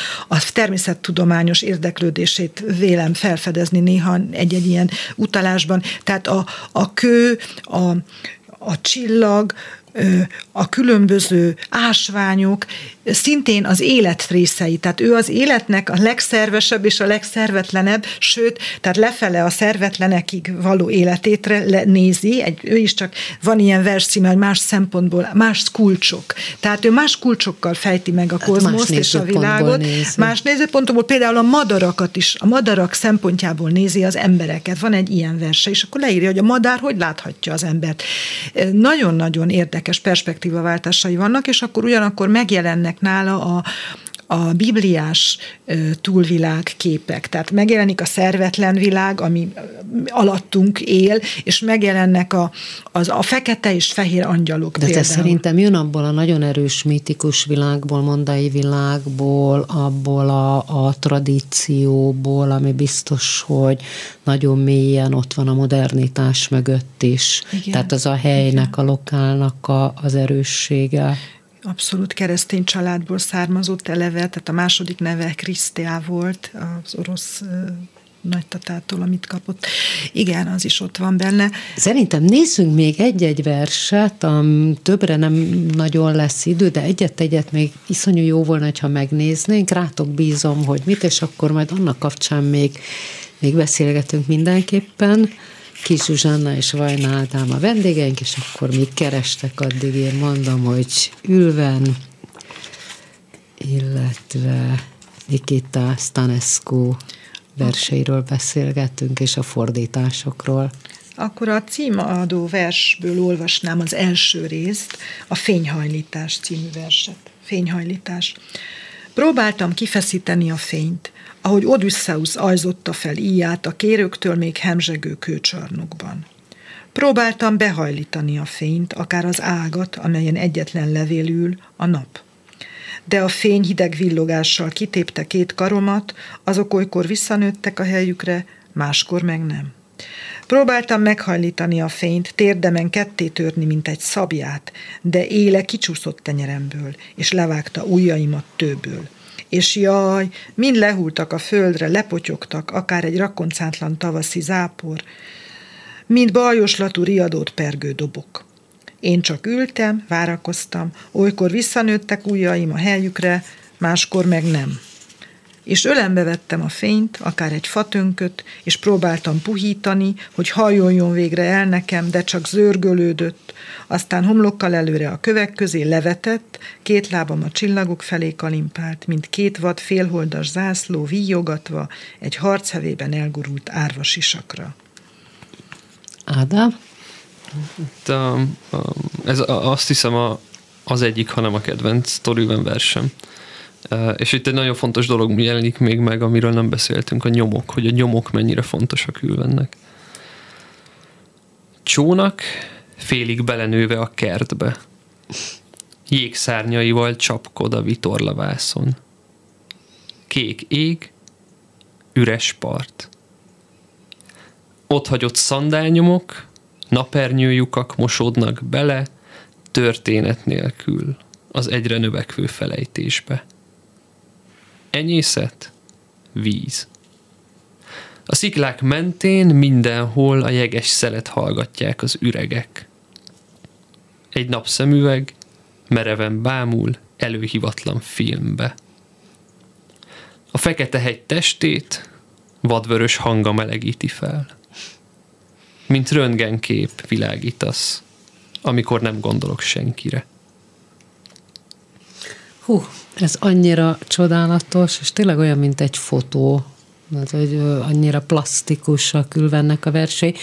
természettudományos érdeklődését vélem felfedezni néha egy-egy ilyen utalásban, tehát a kő, a csillag, a különböző ásványok, szintén az élet részei, tehát ő az életnek a legszervesebb és a legszervetlenebb, sőt, tehát lefele a szervetlenekig való életétre nézi, ő is csak van ilyen verscíme, hogy más szempontból, más kulcsok. Tehát ő más kulcsokkal fejti meg a kozmoszt és a világot, más nézőpontból, például a madarakat is, a madarak szempontjából nézi az embereket. Van egy ilyen verse, és akkor leírja, hogy a madár hogy láthatja az embert. Nagyon-nagyon érdekes perspektívaváltásai vannak, és akkor ugyanakkor megjelennek nála a bibliás túlvilág képek. Tehát megjelenik a szervetlen világ, ami alattunk él, és megjelennek a fekete és fehér angyalok. De például. Ez szerintem jön abból a nagyon erős mítikus világból, mondai világból, abból a tradícióból, ami biztos, hogy nagyon mélyen ott van a modernitás mögött is. Igen. Tehát az a helynek, igen, a lokálnak az erőssége. Abszolút keresztény családból származott eleve, tehát a második neve Krisztiá volt, az orosz nagytatától, amit kapott. Igen, az is ott van benne. Szerintem nézzünk még egy-egy verset, többre nem nagyon lesz idő, de egyet-egyet még iszonyú jó volna, ha megnéznénk. Rátok bízom, hogy mit, és akkor majd annak kapcsán még beszélgetünk mindenképpen. Kiss Zsuzsanna és Vajna Ádám a vendégeink, és akkor még kerestek addig, én mondom, hogy Ulven, illetve Nichita Stănescu verseiről beszélgettünk, és a fordításokról. Akkor a címadó versből olvasnám az első részt, a Fényhajlítás című verset. Fényhajlítás. Próbáltam kifeszíteni a fényt, ahogy Odysseus ajzotta fel íját a kérőktől még hemzsegő kőcsarnokban. Próbáltam behajlítani a fényt, akár az ágat, amelyen egyetlen levél ül, a nap. De a fény hideg villogással kitépte két karomat, azok olykor visszanőttek a helyükre, máskor meg nem. Próbáltam meghajlítani a fényt, térdemen ketté törni, mint egy szabját, de éle kicsúszott tenyeremből, és levágta ujjaimat tőből. És jaj, mind lehultak a földre, lepotyogtak, akár egy rakoncátlan tavaszi zápor, mint baljoslatú riadót pergő dobok. Én csak ültem, várakoztam, olykor visszanőttek ujjaim a helyükre, máskor meg nem. És ölembe vettem a fényt, akár egy fatönköt, és próbáltam puhítani, hogy hajoljon végre el nekem, de csak zörgölődött. Aztán homlokkal előre a kövek közé levetett, két lábam a csillagok felé kalimpált, mint két vad félholdas zászló víjogatva egy harchevében elgurult árvasisakra. Ádám? Ez azt hiszem az egyik, hanem a kedvenc Tor Ulven versem. És itt egy nagyon fontos dolog jelenik még meg, amiről nem beszéltünk, a nyomok, hogy a nyomok mennyire fontosak Ulvennek. csónak, félig belenőve a kertbe. Jégszárnyaival csapkod a vitorlavászon. Kék ég, üres part. Otthagyott szandálnyomok, napernyőjukak mosódnak bele, történet nélkül, az egyre növekvő felejtésbe. Enyészet, víz. A sziklák mentén mindenhol a jeges szelet hallgatják az üregek. Egy napszemüveg mereven bámul előhivatlan filmbe. A fekete hegy testét vadvörös hanga melegíti fel. Mint röntgenkép világítasz, amikor nem gondolok senkire. Hú, ez annyira csodálatos, és tényleg olyan, mint egy fotó. Az, hogy annyira plastikusak ülvennek a versei.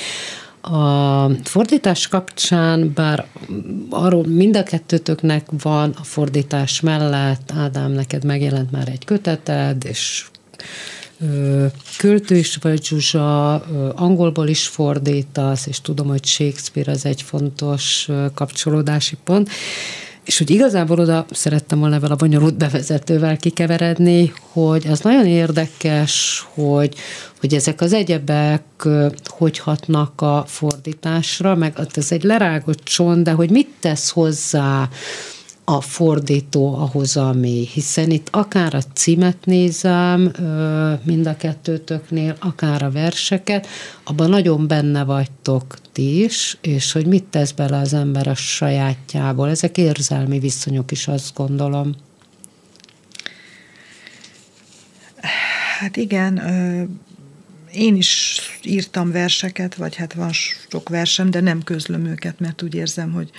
A fordítás kapcsán, bár arról mind a kettőtöknek van a fordítás mellett, Ádám, neked megjelent már egy köteted, és költő is vagy, Zsuzsa, angolból is fordítasz, és tudom, hogy Shakespeare az egy fontos kapcsolódási pont. És úgy igazából oda szerettem volna vele a bonyolult bevezetővel kikeveredni, hogy az nagyon érdekes, hogy ezek az egyebek hogy hatnak a fordításra, meg ez egy lerágott csont, de hogy mit tesz hozzá a fordító ahhoz, ami, hiszen itt akár a címet nézem mind a kettőtöknél, akár a verseket, abban nagyon benne vagytok ti is, és hogy mit tesz bele az ember a sajátjából. Ezek érzelmi viszonyok is, azt gondolom. Hát igen, én is írtam verseket, vagy hát van sok versem, de nem közlöm őket, mert úgy érzem, hogy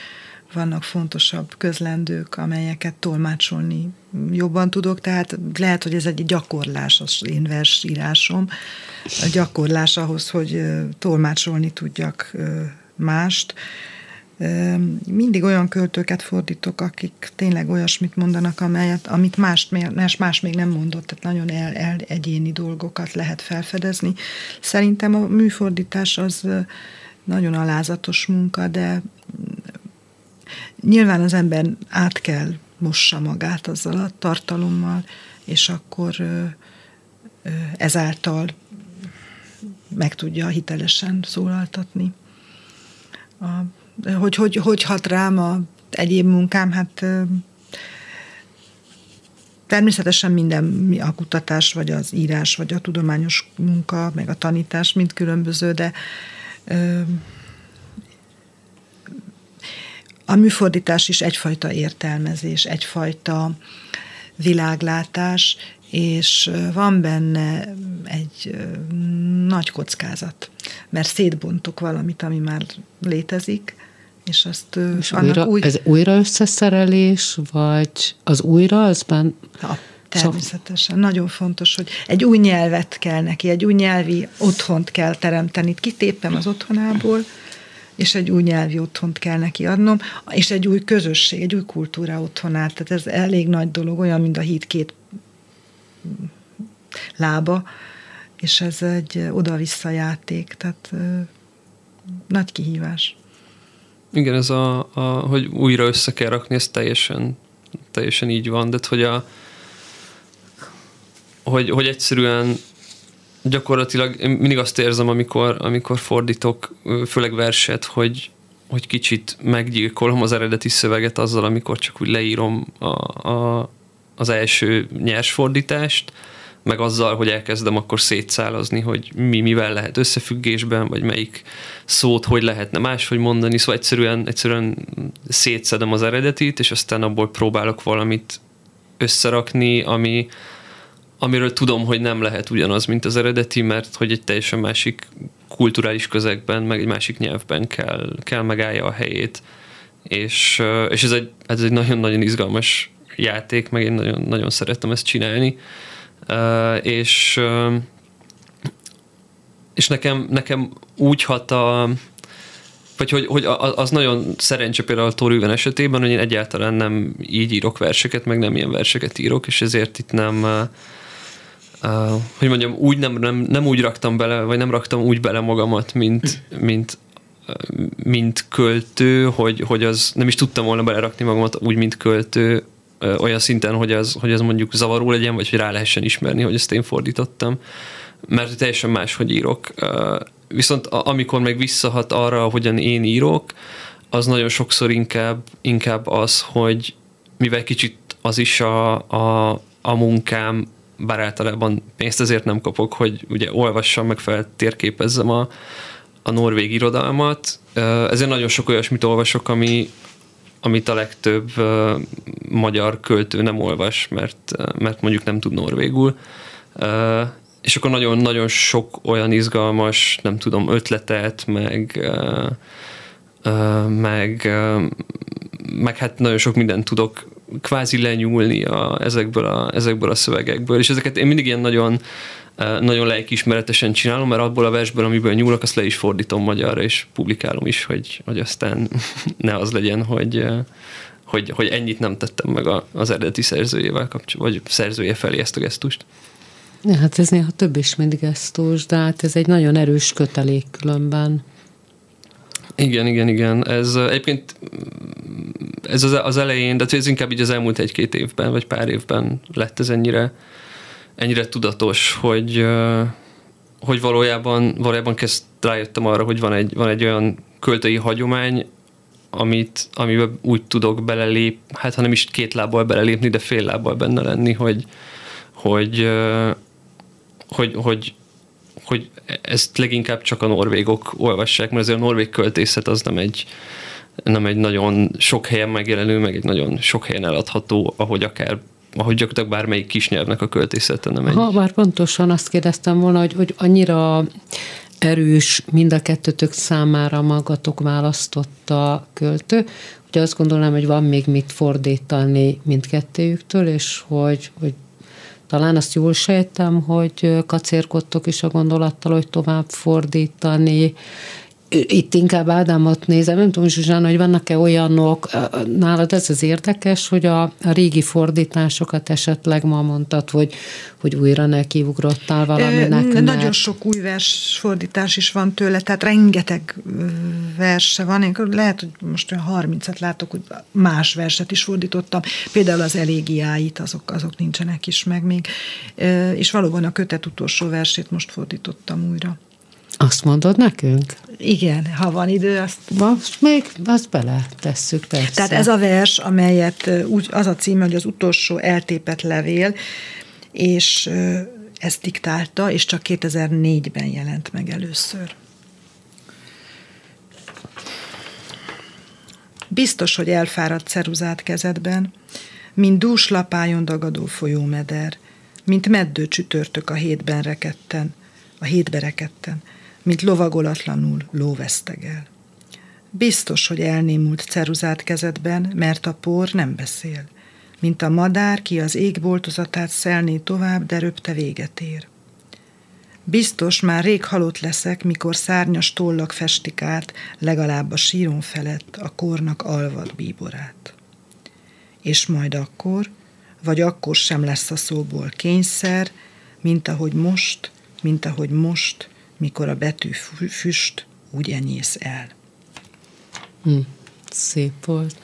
vannak fontosabb közlendők, amelyeket tolmácsolni jobban tudok, tehát lehet, hogy ez egy gyakorlás, az én versírásom, a gyakorlás ahhoz, hogy tolmácsolni tudjak mást. Mindig olyan költőket fordítok, akik tényleg olyasmit mondanak, amit más még nem mondott, tehát nagyon egyéni dolgokat lehet felfedezni. Szerintem a műfordítás az nagyon alázatos munka, de nyilván az ember át kell mossa magát azzal a tartalommal, és akkor ezáltal meg tudja hitelesen szólaltatni. Hogy hat rám a egyéb munkám? Hát természetesen minden, a kutatás, vagy az írás, vagy a tudományos munka, meg a tanítás mind különböző, de a műfordítás is egyfajta értelmezés, egyfajta világlátás, és van benne egy nagy kockázat, mert szétbontok valamit, ami már létezik, és azt... És ez újra összeszerelés, vagy az újra, azban... Ja, természetesen. Nagyon fontos, hogy egy új nyelvet kell neki, egy új nyelvi otthont kell teremteni. Kitépem az otthonából, és egy új nyelvi otthont kell neki adnom, és egy új közösség, egy új kultúra otthonát. Tehát ez elég nagy dolog, olyan, mint a híd két lába, és ez egy oda-vissza játék, tehát nagy kihívás. Igen, ez hogy újra össze kell rakni, ez teljesen így van, de hogy egyszerűen gyakorlatilag mindig azt érzem, amikor fordítok, főleg verset, hogy kicsit meggyilkolom az eredeti szöveget azzal, amikor csak úgy leírom az első nyers fordítást, meg azzal, hogy elkezdem akkor szétszálazni, hogy mivel lehet összefüggésben, vagy melyik szót hogy lehetne máshogy mondani. Szóval egyszerűen szétszedem az eredetit, és aztán abból próbálok valamit összerakni, amiről tudom, hogy nem lehet ugyanaz, mint az eredeti, mert hogy egy teljesen másik kulturális közegben, meg egy másik nyelvben kell megállja a helyét. És ez egy nagyon-nagyon izgalmas játék, meg én nagyon-nagyon szerettem ezt csinálni. És nekem úgy hat vagy hogy az nagyon szerencse például a Tor Ulven esetében, hogy én egyáltalán nem így írok verseket, meg nem ilyen verseket írok, és ezért itt nem... hogy mondjam, úgy nem raktam bele, vagy nem raktam úgy bele magamat, mint mint költő, hogy az nem is tudtam volna belerakni magamat úgy, mint költő, olyan szinten, hogy az mondjuk zavaró legyen, vagy hogy rá lehessen ismerni, hogy ezt én fordítottam, mert teljesen máshogy írok. Viszont amikor meg visszahat arra, hogyan én írok, az nagyon sokszor inkább az, hogy mivel kicsit az is a munkám, bár általában pénzt ezért nem kapok, hogy ugye olvassam, meg feltérképezzem a norvég irodalmat. Ezért nagyon sok olyasmit olvasok, amit a legtöbb magyar költő nem olvas, mert mondjuk nem tud norvégul. És akkor nagyon-nagyon sok olyan izgalmas, nem tudom, ötletet, meg hát nagyon sok mindent tudok kvázi lenyúlni ezekből a szövegekből, és ezeket én mindig ilyen nagyon lelkiismeretesen csinálom, mert abból a versből, amiből nyúlok, azt le is fordítom magyarra, és publikálom is, hogy aztán ne az legyen, hogy ennyit nem tettem meg az eredeti szerzőjével kapcsolatban, vagy szerzője felé ezt a gesztust. Ja, hát ez néha több is, mint gesztus, de hát ez egy nagyon erős kötelék különben. Igen. Ez egyébként ez az elején, de ez inkább így az elmúlt egy-két évben, vagy pár évben lett ez ennyire tudatos, hogy valójában rájöttem arra, hogy van egy olyan költői hagyomány, amiben úgy tudok belelépni, hát ha nem is két lábbal belelépni, de fél lábbal benne lenni, hogy ezt leginkább csak a norvégok olvassák, mert azért a norvég költészet az nem egy nagyon sok helyen megjelenő, meg egy nagyon sok helyen eladható, ahogy gyakorlatilag bármelyik kisnyelvnek a költészete nem egy. Ha bár pontosan azt kérdeztem volna, hogy annyira erős mind a kettőtök számára magatok választotta költő, hogy azt gondolnám, hogy van még mit fordítani mindkettőjüktől, és hogy talán azt jól sejtem, hogy kacérkodtok is a gondolattal, hogy tovább fordítani. Itt inkább Ádámot nézem, nem tudom, Zsuzsanna, hogy vannak-e olyanok, nálad ez az érdekes, hogy a régi fordításokat esetleg ma mondtad, hogy újra nekiugrottál valaminek. Nagyon sok új versfordítás is van tőle, tehát rengeteg verse van. Én lehet, hogy most olyan 30-et látok, hogy más verset is fordítottam. Például az elégiáit, azok nincsenek is meg még. És valóban a kötet utolsó versét most fordítottam újra. Azt mondod nekünk? Igen, ha van idő, azt... Most még azt bele tesszük, persze. Tehát ez a vers, amelyet az a címe, hogy az utolsó eltépett levél, és ezt diktálta, és csak 2004-ben jelent meg először. Biztos, hogy elfáradt ceruzát kezedben, mint dús lapájon dagadó folyómeder, mint meddő csütörtök a hétbe rekedten. Mint lovagolatlanul lóvesztegel. Biztos, hogy elnémult ceruzát kezedben, mert a por nem beszél, mint a madár, ki az égboltozatát szelné tovább, de röpte véget ér. Biztos, már rég halott leszek, mikor szárnyas tollak festik át, legalább a síron felett, a kornak alvad bíborát. És majd akkor, vagy akkor sem lesz a szóból kényszer, mint ahogy most, mikor a betű füst úgy enyész el. Szép volt.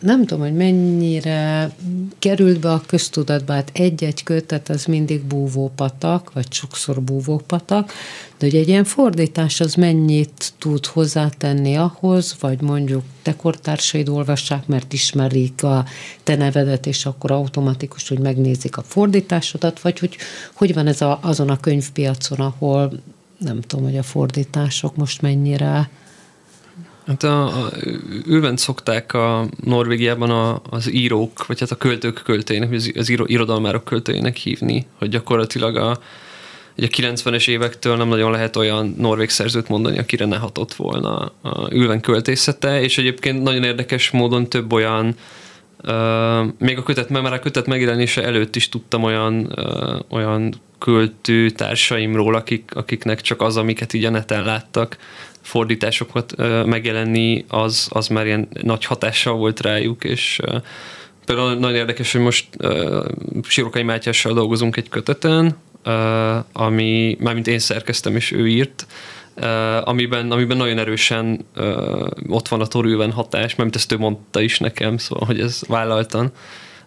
Nem tudom, hogy mennyire került be a köztudatba, hát egy-egy kötet az mindig búvópatak, vagy sokszor búvópatak, de hogy egy ilyen fordítás az mennyit tud hozzátenni ahhoz, vagy mondjuk te kortársaid olvassák, mert ismerik a te nevedet, és akkor automatikus, hogy megnézik a fordításodat, vagy hogy van ez azon a könyvpiacon, ahol nem tudom, hogy a fordítások most mennyire... Hát Ulvent szokták a Norvégiában az írók, vagy hát a költők költőinek, vagy az irodalmárok költőinek hívni, hogy gyakorlatilag a 90-es évektől nem nagyon lehet olyan norvég szerzőt mondani, akire ne hatott volna a Ulven költészete, és egyébként nagyon érdekes módon több olyan, még a kötet megjelenése előtt is tudtam olyan költő társaimról, akiknek csak az, amiket így a neten láttak, fordításokat megjelenni, az már ilyen nagy hatással volt rájuk, és például nagyon érdekes, hogy most Sirokai Mátyással dolgozunk egy köteten, ami mármint én szerkeztem, és ő írt, amiben nagyon erősen ott van a Tor Ulven hatás, mert ezt ő mondta is nekem, szóval, hogy ez vállaltan.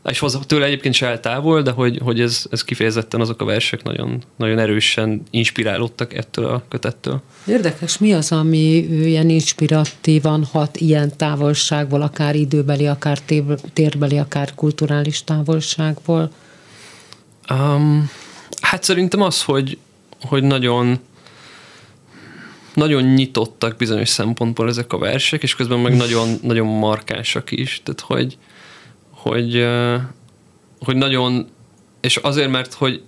És tőle egyébként se áll távol, de hogy ez kifejezetten azok a versek nagyon, nagyon erősen inspirálódtak ettől a kötettől. Érdekes, mi az, ami ilyen inspiratívan hat ilyen távolságból, akár időbeli, akár térbeli, akár kulturális távolságból? Hát szerintem az, hogy nagyon, nagyon nyitottak bizonyos szempontból ezek a versek, és közben meg nagyon, nagyon markánsak is. Tehát, hogy nagyon, és azért, mert hogy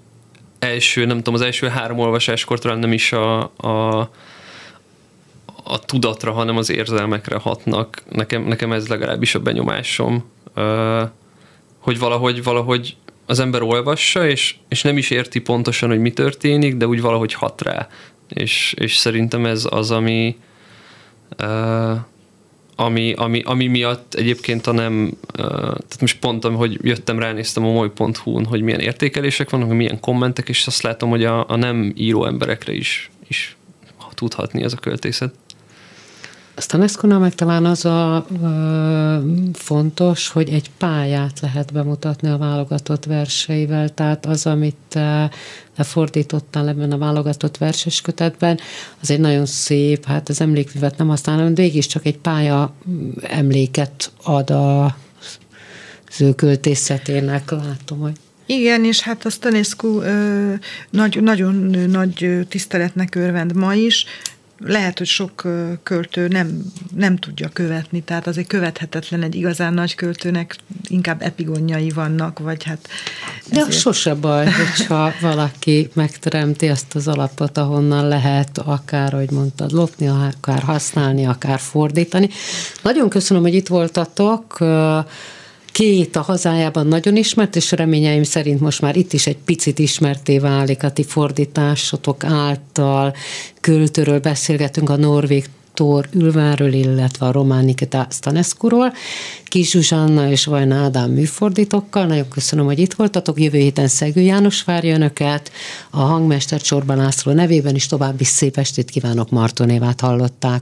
az első három olvasáskor talán nem is a tudatra, hanem az érzelmekre hatnak. Nekem ez legalábbis a benyomásom, hogy valahogy az ember olvassa, és nem is érti pontosan, hogy mi történik, de úgy valahogy hat rá. És szerintem ez az, ami miatt egyébként tehát most pont, hogy jöttem, ránéztem a moly.hu-n, hogy milyen értékelések vannak, milyen kommentek, és azt látom, hogy a nem író emberekre is tudhatni ez a költészet. Stănescu-nál meg talán az a fontos, hogy egy pályát lehet bemutatni a válogatott verseivel, tehát az, amit lefordítottál ebben a válogatott verses kötetben, az egy nagyon szép, hát az emlékművet nem használom, de mégis csak egy pálya emléket ad az ő költészetének, látom, hogy... Igen, és hát a Stănescu nagyon nagy tiszteletnek örvend ma is. Lehet, hogy sok költő nem tudja követni, tehát azért követhetetlen egy igazán nagy költőnek, inkább epigonjai vannak, vagy hát... Ezért. De sose baj, hogyha valaki megteremti azt az alapot, ahonnan lehet akár, ahogy mondtad, lopni, akár használni, akár fordítani. Nagyon köszönöm, hogy itt voltatok. Két a hazájában nagyon ismert, és reményeim szerint most már itt is egy picit ismerté válik a ti fordításotok által. Költőről beszélgetünk, a norvég Tor Ulvenről, illetve a román Nichita Stănescuról, Kiss Zsuzsanna és Vajna Ádám műfordítókkal. Nagyon köszönöm, hogy itt voltatok. Jövő héten Szegő János várja önöket. A hangmester Csorba László nevében is további szép estét kívánok. Marton Évát hallották.